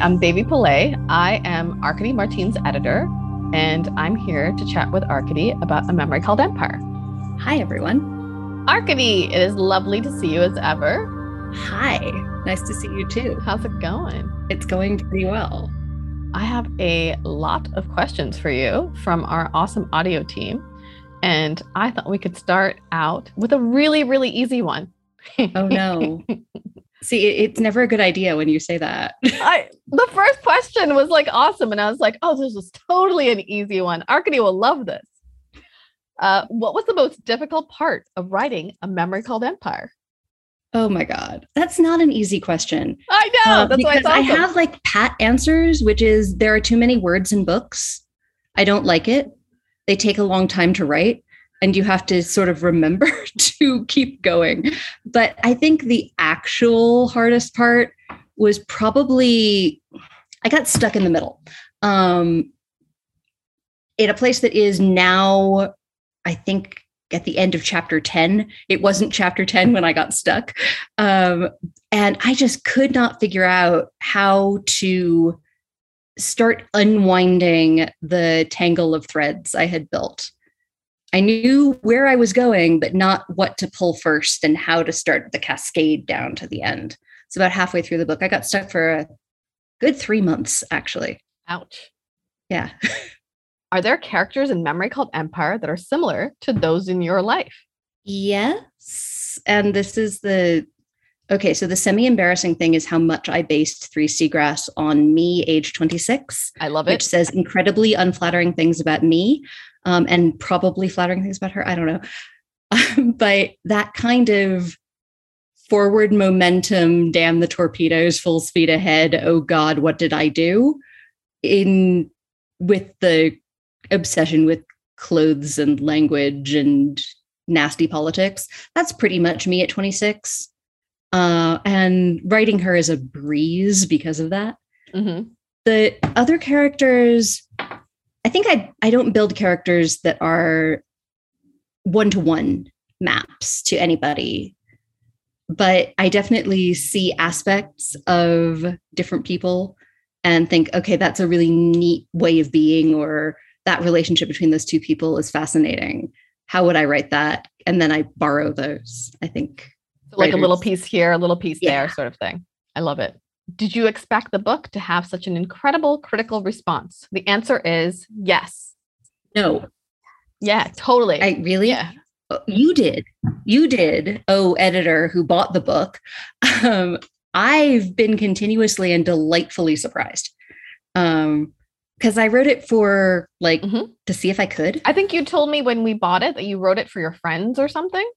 I'm Davy Pillay. I am Arkady Martine's editor, and I'm here to chat with Arkady about A Memory Called Empire. Hi, everyone. Arkady, it is lovely to see you as ever. Hi. Nice to see you, too. How's it going? It's going pretty well. I have a lot of questions for you from our awesome audio team, and I thought we could start out with a really, really easy one. Oh, no. See, it's never a good idea when you say that. The first question was like awesome. And I was like, oh, this was totally an easy one. Arkady will love this. What was the most difficult part of writing A Memory Called Empire? Oh my God. That's not an easy question. I know. That's why it's awesome. I have like pat answers, which is there are too many words in books. I don't like it. They take a long time to write. And you have to sort of remember to keep going. But I think the actual hardest part was probably, I got stuck in the middle. In a place that is now, I think, at the end of chapter 10. It wasn't chapter 10 when I got stuck. And I just could not figure out how to start unwinding the tangle of threads I had built. I knew where I was going, but not what to pull first and how to start the cascade down to the end. It's about halfway through the book. I got stuck for a good 3 months, actually. Ouch. Yeah. Are there characters in Memory Called Empire that are similar to those in your life? Yes. And this is so the semi-embarrassing thing is how much I based Three Seagrass on me, age 26. I love it. Which says incredibly unflattering things about me. And probably flattering things about her. I don't know. But that kind of forward momentum, damn the torpedoes, full speed ahead. Oh God, what did I do? With the obsession with clothes and language and nasty politics. That's pretty much me at 26. And writing her is a breeze because of that. Mm-hmm. The other characters... I think I don't build characters that are one-to-one maps to anybody, but I definitely see aspects of different people and think, okay, that's a really neat way of being, or that relationship between those two people is fascinating. How would I write that? And then I borrow those, I think. So like a little piece here, a little piece there sort of thing. I love it. Did you expect the book to have such an incredible critical response? The answer is yes. No. Yeah, totally. I really? Yeah. You did. Oh, editor who bought the book. I've been continuously and delightfully surprised. Because I wrote it for to see if I could. I think you told me when we bought it that you wrote it for your friends or something.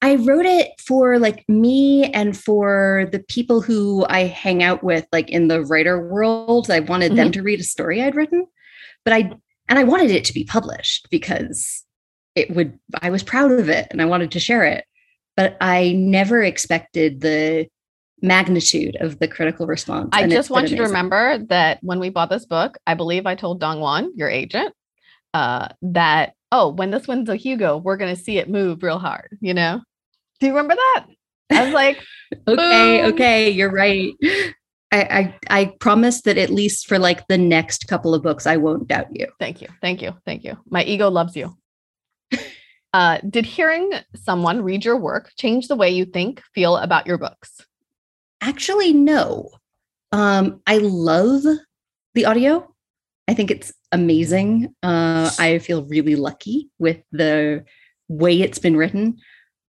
I wrote it for me and for the people who I hang out with, in the writer world. I wanted them to read a story I'd written, but I wanted it to be published because I was proud of it and I wanted to share it, but I never expected the magnitude of the critical response. I just want you to remember that when we bought this book, I believe I told Dong Wan, your agent, that, oh, when this wins a Hugo, we're going to see it move real hard, you know? Do you remember that? I was like, okay, you're right. I promise that at least for the next couple of books, I won't doubt you. Thank you. My ego loves you. Did hearing someone read your work change the way you think, feel about your books? Actually, no. I love the audio. I think it's amazing. I feel really lucky with the way it's been written,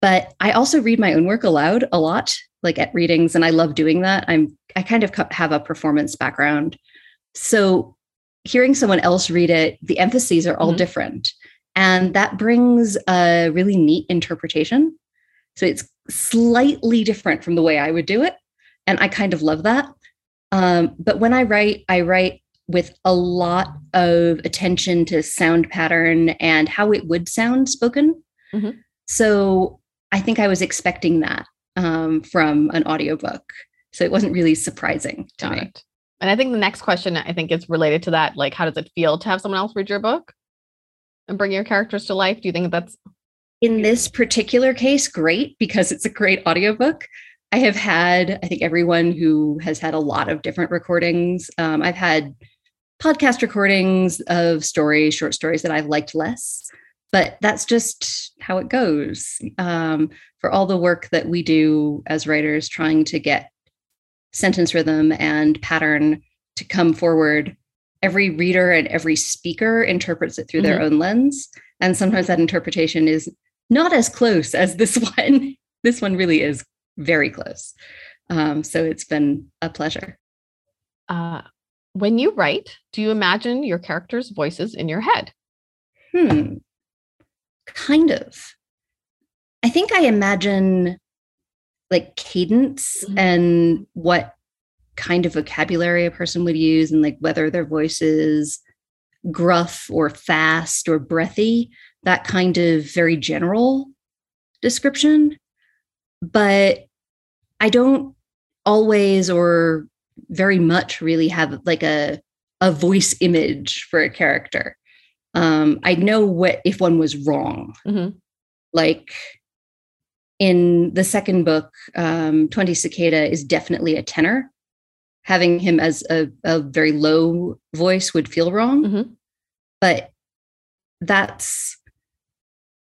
but I also read my own work aloud a lot, at readings, and I love doing that. I kind of have a performance background. So hearing someone else read it, the emphases are all different, and that brings a really neat interpretation. So it's slightly different from the way I would do it, and I kind of love that. But when I write with a lot of attention to sound pattern and how it would sound spoken. Mm-hmm. So I think I was expecting that from an audiobook. So it wasn't really surprising to me. It. And I think the next question is related to that. How does it feel to have someone else read your book and bring your characters to life? Do you think that's... In this particular case, great, because it's a great audiobook. I have had, I think everyone who has had a lot of different recordings. I've had podcast recordings of stories, short stories that I've liked less, but that's just how it goes. For all the work that we do as writers, trying to get sentence rhythm and pattern to come forward, every reader and every speaker interprets it through their own lens. And sometimes that interpretation is not as close as this one. This one really is very close. So it's been a pleasure. When you write, do you imagine your characters' voices in your head? Kind of. I think I imagine like cadence and what kind of vocabulary a person would use and like whether their voice is gruff or fast or breathy, that kind of very general description. But I don't always or very much really have like a voice image for a character. I know what if one was wrong. Like in the second book, 20 Cicada is definitely a tenor. Having him as a very low voice would feel wrong. But that's,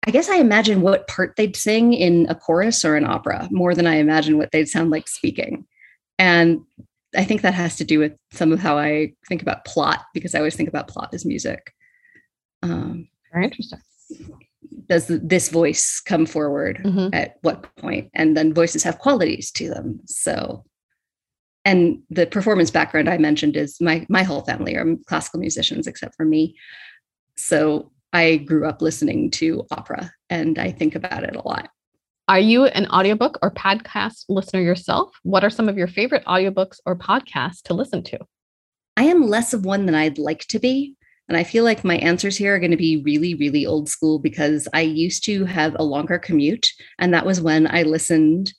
I guess I imagine what part they'd sing in a chorus or an opera more than I imagine what they'd sound like speaking. And I think that has to do with some of how I think about plot, because I always think about plot as music. Very interesting. Does this voice come forward at what point? And then voices have qualities to them. So, and the performance background I mentioned is my whole family are classical musicians, except for me. So I grew up listening to opera and I think about it a lot. Are you an audiobook or podcast listener yourself? What are some of your favorite audiobooks or podcasts to listen to? I am less of one than I'd like to be. And I feel like my answers here are going to be really, really old school because I used to have a longer commute. And that was when I listened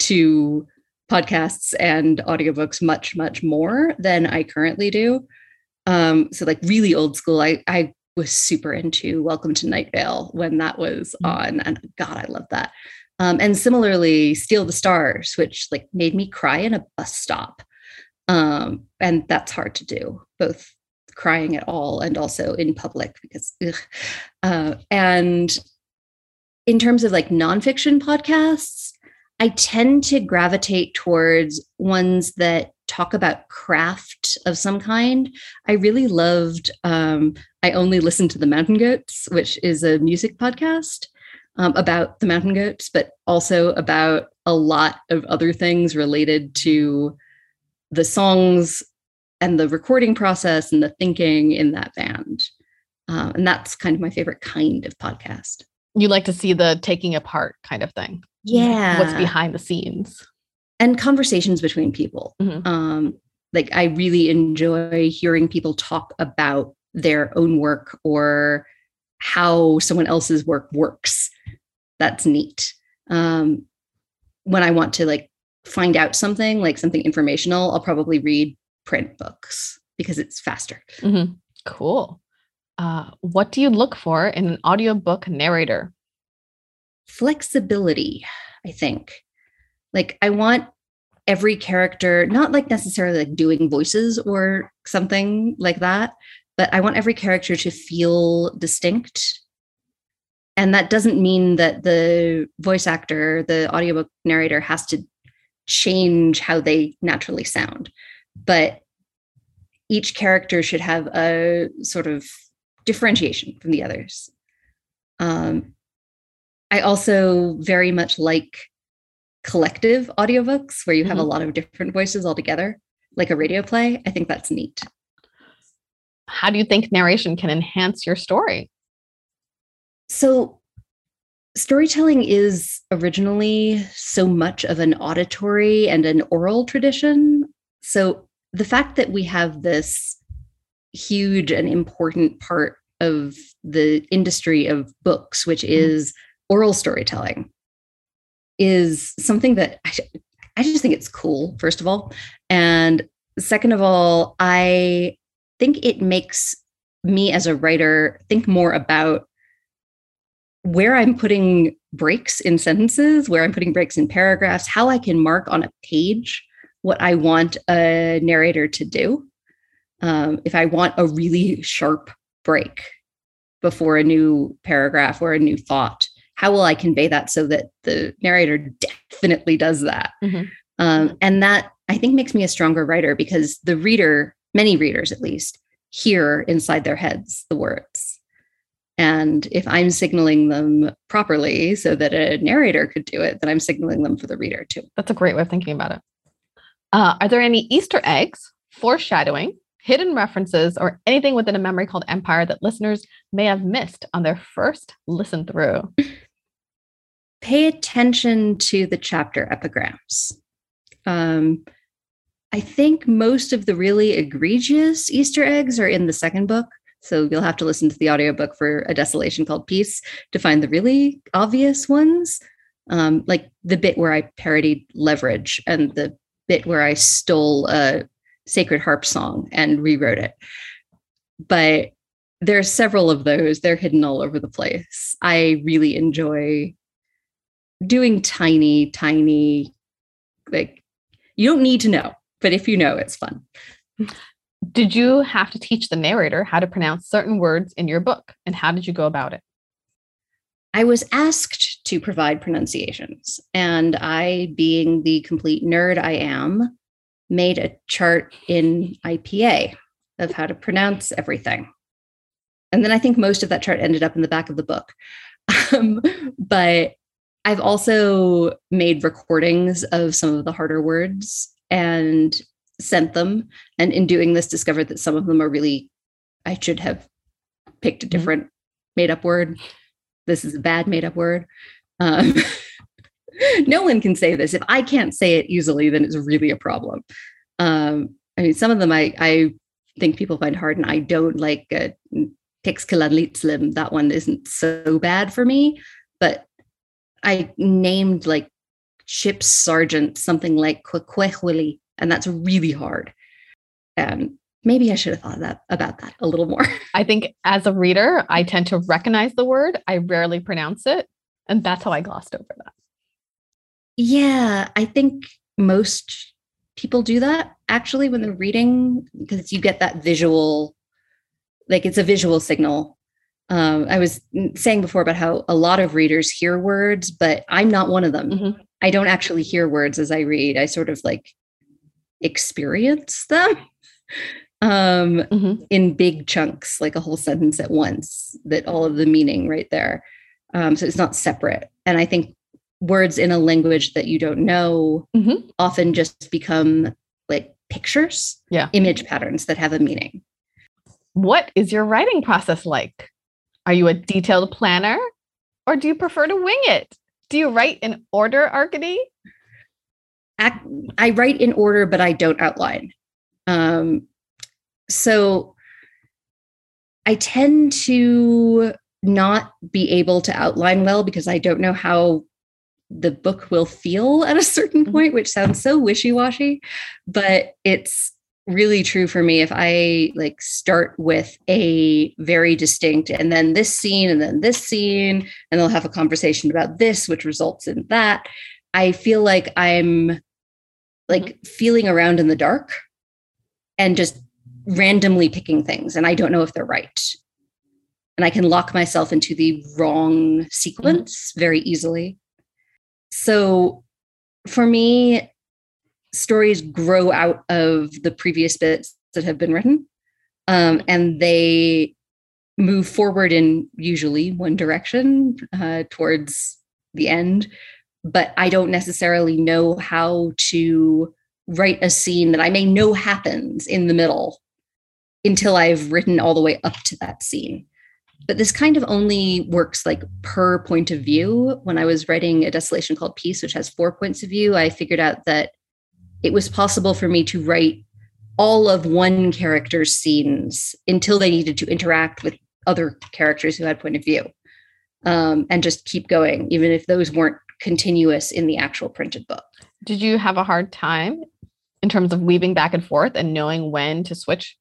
to podcasts and audiobooks much, much more than I currently do. So like really old school, I was super into Welcome to Nightvale when that was on. And God, I love that. And similarly, Steal the Stars, which like made me cry in a bus stop. And that's hard to do, both crying at all and also in public because, and in terms of like nonfiction podcasts, I tend to gravitate towards ones that talk about craft of some kind. I really loved, I only listened to the Mountain Goats, which is a music podcast. About the Mountain Goats, but also about a lot of other things related to the songs and the recording process and the thinking in that band. And that's kind of my favorite kind of podcast. You like to see the taking apart kind of thing. Yeah. What's behind the scenes. And conversations between people. Like I really enjoy hearing people talk about their own work or how someone else's work works. That's neat. When I want to like find out something, like something informational, I'll probably read print books because it's faster. Cool. What do you look for in an audiobook narrator? Flexibility, I think. Like I want every character, not like necessarily like doing voices or something like that, but I want every character to feel distinct. And that doesn't mean that the voice actor, the audiobook narrator has to change how they naturally sound. But each character should have a sort of differentiation from the others. I also very much like collective audiobooks where you have a lot of different voices all together, like a radio play. I think that's neat. How do you think narration can enhance your story? So storytelling is originally so much of an auditory and an oral tradition. So the fact that we have this huge and important part of the industry of books, which is oral storytelling, is something that I just think it's cool, first of all. And second of all, I think it makes me as a writer think more about where I'm putting breaks in sentences, where I'm putting breaks in paragraphs, how I can mark on a page what I want a narrator to do. If I want a really sharp break before a new paragraph or a new thought, how will I convey that so that the narrator definitely does that? Mm-hmm. And that, I think, makes me a stronger writer, because the reader, many readers at least, hear inside their heads the words. And if I'm signaling them properly so that a narrator could do it, then I'm signaling them for the reader too. That's a great way of thinking about it. Are there any Easter eggs, foreshadowing, hidden references, or anything within A Memory Called Empire that listeners may have missed on their first listen through? Pay attention to the chapter epigrams. I think most of the really egregious Easter eggs are in the second book. So you'll have to listen to the audiobook for A Desolation Called Peace to find the really obvious ones, like the bit where I parodied Leverage and the bit where I stole a Sacred Harp song and rewrote it. But there are several of those. They're hidden all over the place. I really enjoy doing tiny, like, you don't need to know, but if you know, it's fun. Did you have to teach the narrator how to pronounce certain words in your book, and how did you go about it? I was asked to provide pronunciations, and I, being the complete nerd I am, made a chart in IPA of how to pronounce everything. And then I think most of that chart ended up in the back of the book. But I've also made recordings of some of the harder words and sent them, and in doing this discovered that some of them are really, I should have picked a different made up word. This is a bad made up word. No one can say this. If I can't say it easily, then it's really a problem. I mean, some of them I think people find hard, and I don't, like Texkela. That one isn't so bad for me, but I named like ship sergeant something like Kwekwehwili, and that's really hard. And maybe I should have thought about that a little more. I think as a reader, I tend to recognize the word. I rarely pronounce it. And that's how I glossed over that. Yeah, I think most people do that actually when they're reading, because you get that visual, like it's a visual signal. I was saying before about how a lot of readers hear words, but I'm not one of them. Mm-hmm. I don't actually hear words as I read. I sort of like experience them in big chunks, like a whole sentence at once, that all of the meaning right there. So it's not separate. And I think words in a language that you don't know often just become like pictures, image patterns that have a meaning. What is your writing process like? Are you a detailed planner, or do you prefer to wing it? Do you write in order, Arkady? I write in order, but I don't outline. So I tend to not be able to outline well because I don't know how the book will feel at a certain point, which sounds so wishy-washy, but it's really true for me. If I like start with a very distinct, and then this scene, and then this scene, and they'll have a conversation about this, which results in that, I feel like I'm like feeling around in the dark and just randomly picking things. And I don't know if they're right. And I can lock myself into the wrong sequence very easily. So for me, stories grow out of the previous bits that have been written, and they move forward in usually one direction towards the end. But I don't necessarily know how to write a scene that I may know happens in the middle until I've written all the way up to that scene. But this kind of only works like per point of view. When I was writing A Desolation Called Peace, which has 4 points of view, I figured out that it was possible for me to write all of one character's scenes until they needed to interact with other characters who had point of view, and just keep going, even if those weren't continuous in the actual printed book. Did you have a hard time in terms of weaving back and forth and knowing when to switch?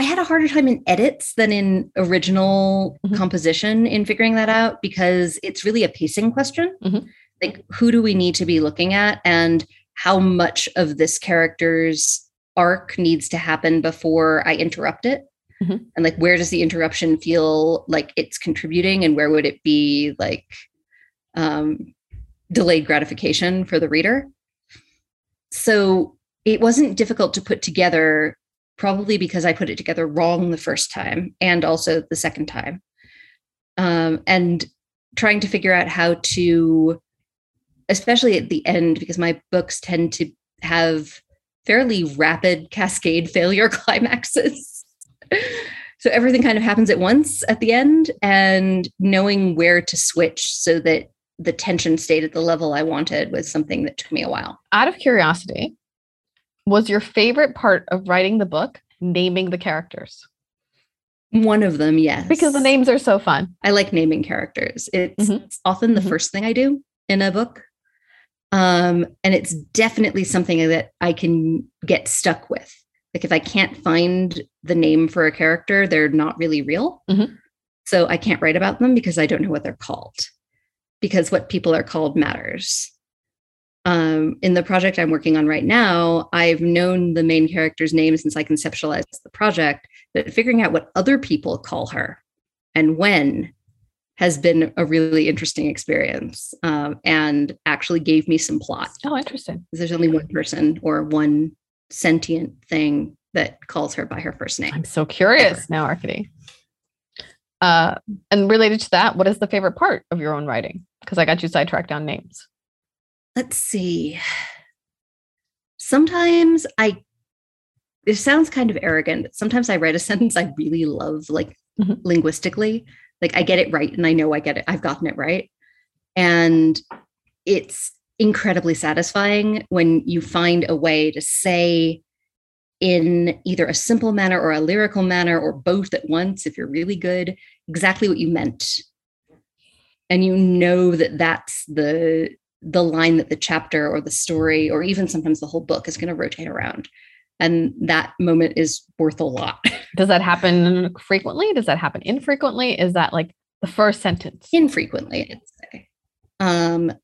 I had a harder time in edits than in original composition in figuring that out, because it's really a pacing question. Mm-hmm. Like, who do we need to be looking at, and how much of this character's arc needs to happen before I interrupt it? Mm-hmm. And like, where does the interruption feel like it's contributing, and where would it be like delayed gratification for the reader? So it wasn't difficult to put together, probably because I put it together wrong the first time and also the second time. And trying to figure out how to, especially at the end, because my books tend to have fairly rapid cascade failure climaxes. So everything kind of happens at once at the end, and knowing where to switch so that the tension stayed at the level I wanted was something that took me a while. Out of curiosity, was your favorite part of writing the book naming the characters? One of them, yes. Because the names are so fun. I like naming characters. It's often the first thing I do in a book. And it's definitely something that I can get stuck with. Like, if I can't find the name for a character, they're not really real. Mm-hmm. So I can't write about them because I don't know what they're called, because what people are called matters. In the project I'm working on right now, I've known the main character's name since I conceptualized the project, but figuring out what other people call her and when has been a really interesting experience, and actually gave me some plot. Oh, interesting. Because there's only one person or one sentient thing that calls her by her first name. I'm so curious now, Arkady. And related to that, what is the favorite part of your own writing? Because I got you sidetracked on names. Let's see. Sometimes it sounds kind of arrogant, but sometimes I write a sentence I really love, like linguistically, like I get it right. And I know I get it. I've gotten it right. And it's incredibly satisfying when you find a way to say in either a simple manner or a lyrical manner, or both at once, if you're really good, exactly what you meant. And you know that that's the line that the chapter or the story, or even sometimes the whole book, is going to rotate around. And that moment is worth a lot. Does that happen frequently? Does that happen infrequently? Is that like the first sentence? Infrequently, I'd say.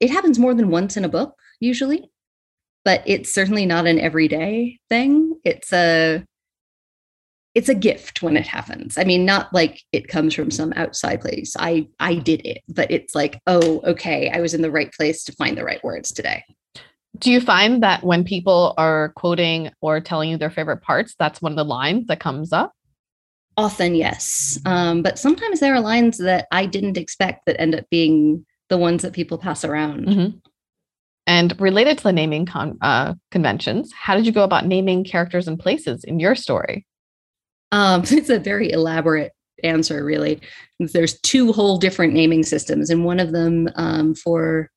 It happens more than once in a book usually, but it's certainly not an everyday thing. It's a gift when it happens. I mean, not like it comes from some outside place. I did it, but it's like, oh, okay, I was in the right place to find the right words today. Do you find that when people are quoting or telling you their favorite parts, that's one of the lines that comes up? Often, yes. But sometimes there are lines that I didn't expect that end up being the ones that people pass around. Mm-hmm. And related to the naming conventions, how did you go about naming characters and places in your story? It's a very elaborate answer, really. There's two whole different naming systems, and one of them for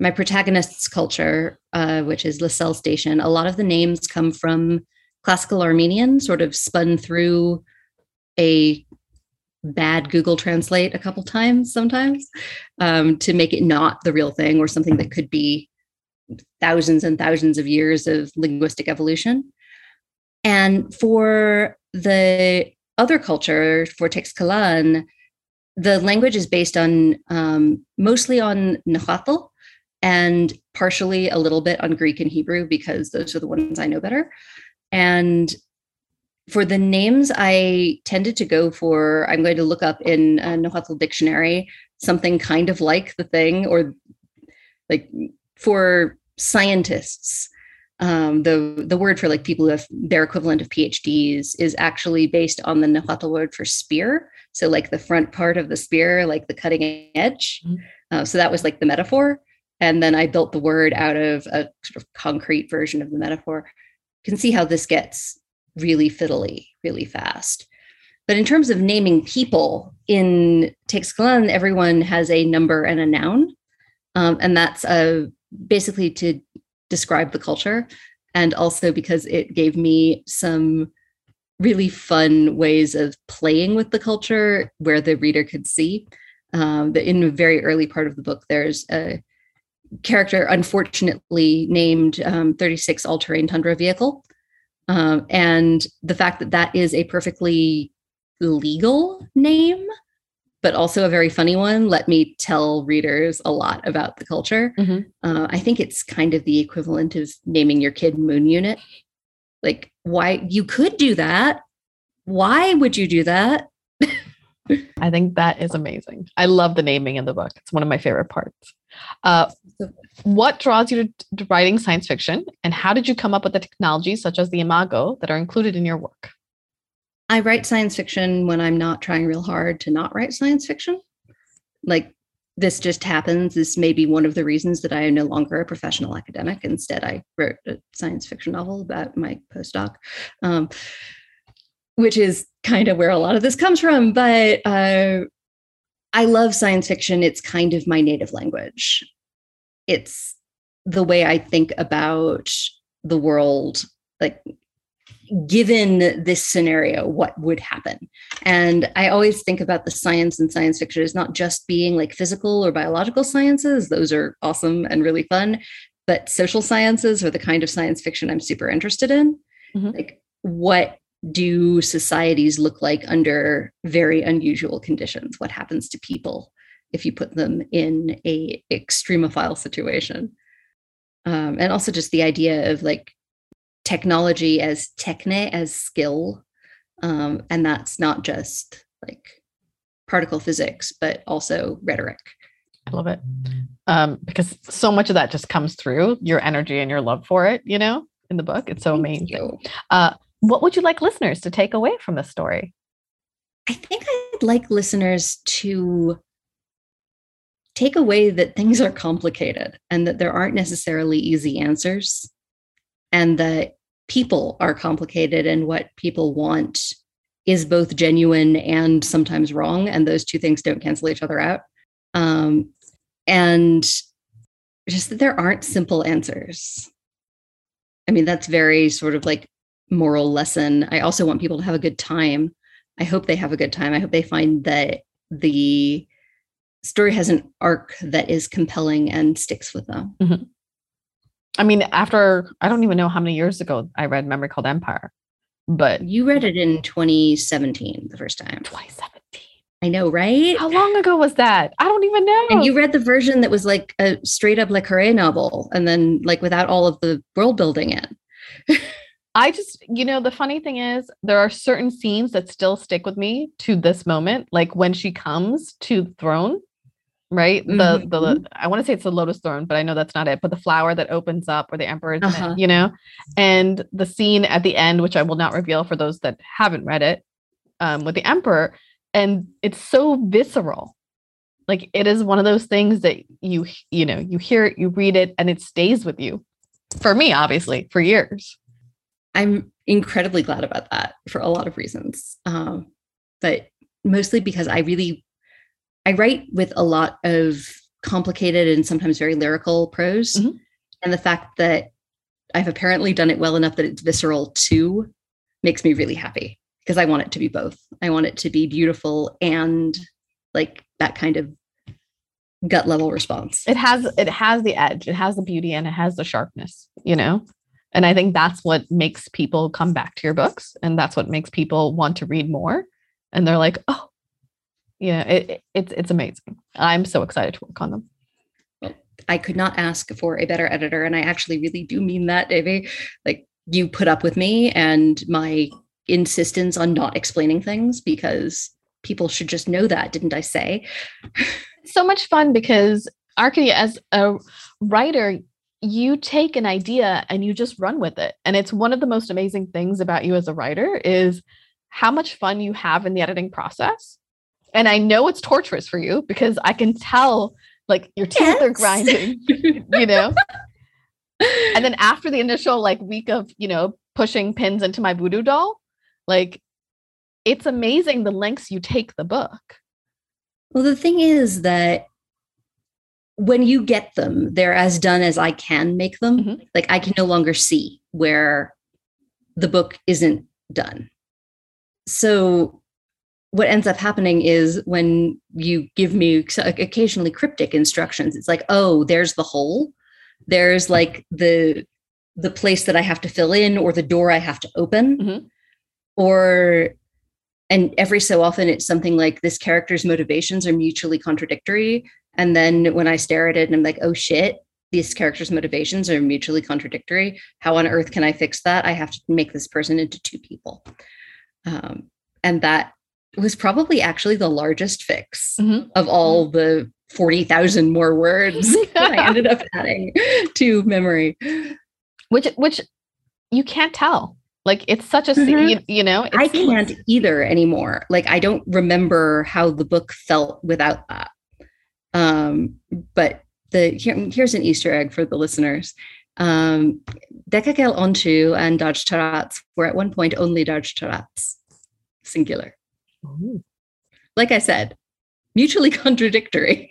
my protagonist's culture, which is LaSalle Station. A lot of the names come from classical Armenian, sort of spun through a bad Google Translate a couple times sometimes to make it not the real thing, or something that could be thousands and thousands of years of linguistic evolution. And for the other culture, for Texkela, the language is based on mostly on Nahuatl, and partially a little bit on Greek and Hebrew, because those are the ones I know better. And for the names, I tended to go for, I'm going to look up in a Nahuatl dictionary something kind of like the thing, or like for scientists. The word for like people who have their equivalent of PhDs is actually based on the Nahuatl word for spear. So like the front part of the spear, like the cutting edge. Mm-hmm. So that was like the metaphor. And then I built the word out of a sort of concrete version of the metaphor. You can see how this gets really fiddly, really fast. But in terms of naming people in Texkela, everyone has a number and a noun. And that's basically to describe the culture, and also because it gave me some really fun ways of playing with the culture where the reader could see. In a very early part of the book, there's a character unfortunately named 36 All-Terrain Tundra Vehicle, And the fact that that is a perfectly legal name, but also a very funny one, let me tell readers a lot about the culture. Mm-hmm. I think it's kind of the equivalent of naming your kid Moon Unit. Like, why? You could do that. Why would you do that? I think that is amazing. I love the naming in the book. It's one of my favorite parts. What draws you to writing science fiction, and how did you come up with the technologies such as the Imago that are included in your work? I write science fiction when I'm not trying real hard to not write science fiction. Like, this just happens. This may be one of the reasons that I am no longer a professional academic. Instead, I wrote a science fiction novel about my postdoc, which is kind of where a lot of this comes from. But I love science fiction. It's kind of my native language. It's the way I think about the world, like, given this scenario, what would happen? And I always think about the science in science fiction as not just being like physical or biological sciences. Those are awesome and really fun. But social sciences are the kind of science fiction I'm super interested in. Mm-hmm. Like, what do societies look like under very unusual conditions? What happens to people if you put them in a extremophile situation? And also just the idea of like technology as techne, as skill. And that's not just like particle physics, but also rhetoric. I love it. Because so much of that just comes through your energy and your love for it, you know, in the book. It's so amazing. What would you like listeners to take away from this story? I think I'd like listeners to take away that things are complicated and that there aren't necessarily easy answers, and that people are complicated, and what people want is both genuine and sometimes wrong. And those two things don't cancel each other out. And just that there aren't simple answers. I mean, that's very sort of like moral lesson. I also want people to have a good time. I hope they have a good time. I hope they find that the story has an arc that is compelling and sticks with them. Mm-hmm. I mean, after, I don't even know how many years ago I read Memory Called Empire, but... You read it in 2017, the first time. 2017. I know, right? How long ago was that? I don't even know. And you read the version that was like a straight up Le Carré novel, and then like without all of the world building in. I just, you know, the funny thing is there are certain scenes that still stick with me to this moment. Like when she comes to the throne, right? Mm-hmm. The I want to say it's the lotus throne, but I know that's not it. But the flower that opens up, or the emperor, uh-huh. You know, and the scene at the end, which I will not reveal for those that haven't read it, with the emperor. And it's so visceral. Like, it is one of those things that you know, you hear it, you read it, and it stays with you. For me, obviously, for years. I'm incredibly glad about that for a lot of reasons, but mostly because I write with a lot of complicated and sometimes very lyrical prose. Mm-hmm. And the fact that I've apparently done it well enough that it's visceral too makes me really happy, because I want it to be both. I want it to be beautiful and like that kind of gut level response. It has the edge, it has the beauty, and it has the sharpness, you know? And I think that's what makes people come back to your books. And that's what makes people want to read more. And they're like, oh, yeah, it's amazing. I'm so excited to work on them. Well, I could not ask for a better editor. And I actually really do mean that, Davy. Like, you put up with me and my insistence on not explaining things, because people should just know that, didn't I say? So much fun, because Arkady, as a writer, you take an idea and you just run with it. And it's one of the most amazing things about you as a writer is how much fun you have in the editing process. And I know it's torturous for you, because I can tell like your teeth are grinding, you know? And then after the initial like week of, you know, pushing pins into my voodoo doll, like, it's amazing the lengths you take the book. Well, the thing is that when you get them, they're as done as I can make them. Mm-hmm. Like, I can no longer see where the book isn't done. So what ends up happening is when you give me occasionally cryptic instructions, it's like, oh, there's the hole. There's like the the place that I have to fill in or the door I have to open. Mm-hmm. And every so often it's something like this character's motivations are mutually contradictory. And then when I stare at it and I'm like, oh shit, these characters' motivations are mutually contradictory. How on earth can I fix that? I have to make this person into two people. And that was probably actually the largest fix mm-hmm. of all the 40,000 more words that I ended up adding to memory. Which you can't tell. Like, it's such a, mm-hmm. you know. It's, I can't either anymore. Like, I don't remember how the book felt without that. But here's an Easter egg for the listeners. Dekakel onto and Daj Tarats were at one point only Daj Tarats. Singular. Ooh. Like I said, mutually contradictory.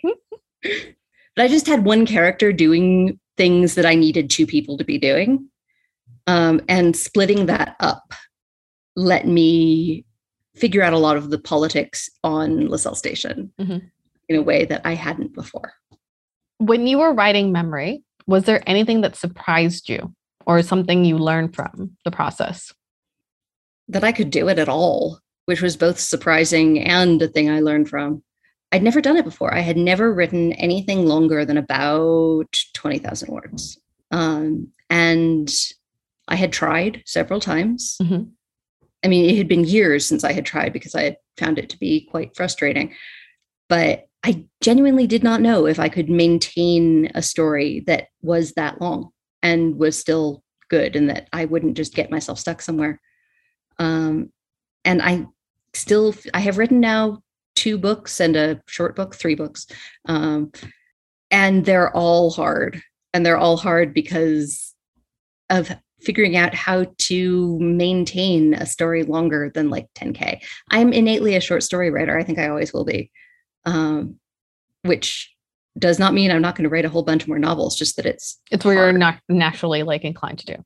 But I just had one character doing things that I needed two people to be doing. And splitting that up let me figure out a lot of the politics on LaSalle Station mm-hmm. in a way that I hadn't before. When you were writing Memory, was there anything that surprised you or something you learned from the process? That I could do it at all, which was both surprising and a thing I learned from. I'd never done it before. I had never written anything longer than about 20,000 words. And I had tried several times. Mm-hmm. I mean, it had been years since I had tried because I had found it to be quite frustrating. But I genuinely did not know if I could maintain a story that was that long and was still good and that I wouldn't just get myself stuck somewhere. And I have written now 2 books and a short book, 3 books. And they're all hard. And they're all hard because of figuring out how to maintain a story longer than like 10K. I'm innately a short story writer. I think I always will be, which does not mean I'm not going to write a whole bunch more novels, just that it's where hard. You're not naturally like inclined to do.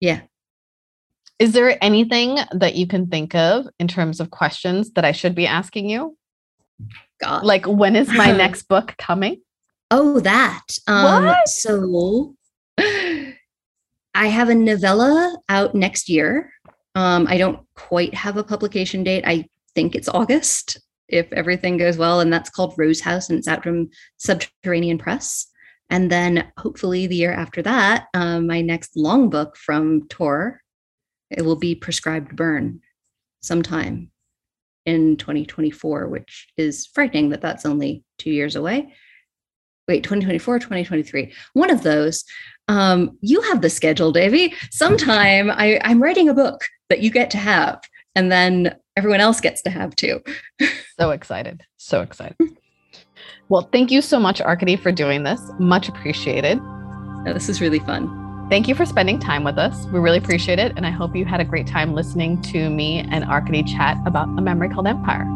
Yeah. Is there anything that you can think of in terms of questions that I should be asking you? God. Like, when is my next book coming? Oh, that. What? So I have a novella out next year. I don't quite have a publication date. I think it's August, if everything goes well. And that's called Rose House, and it's out from Subterranean Press. And then hopefully the year after that, my next long book from Tor, it will be Prescribed Burn sometime in 2024, which is frightening that that's only 2 years away. Wait, 2024, 2023. One of those. You have the schedule, Davy. Sometime I'm writing a book that you get to have, and then everyone else gets to have too. So excited. So excited. Well, thank you so much, Arkady, for doing this. Much appreciated. Oh, this is really fun. Thank you for spending time with us. We really appreciate it. And I hope you had a great time listening to me and Arkady chat about A Memory Called Empire.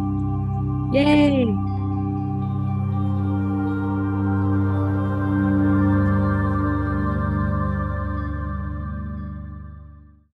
Yay.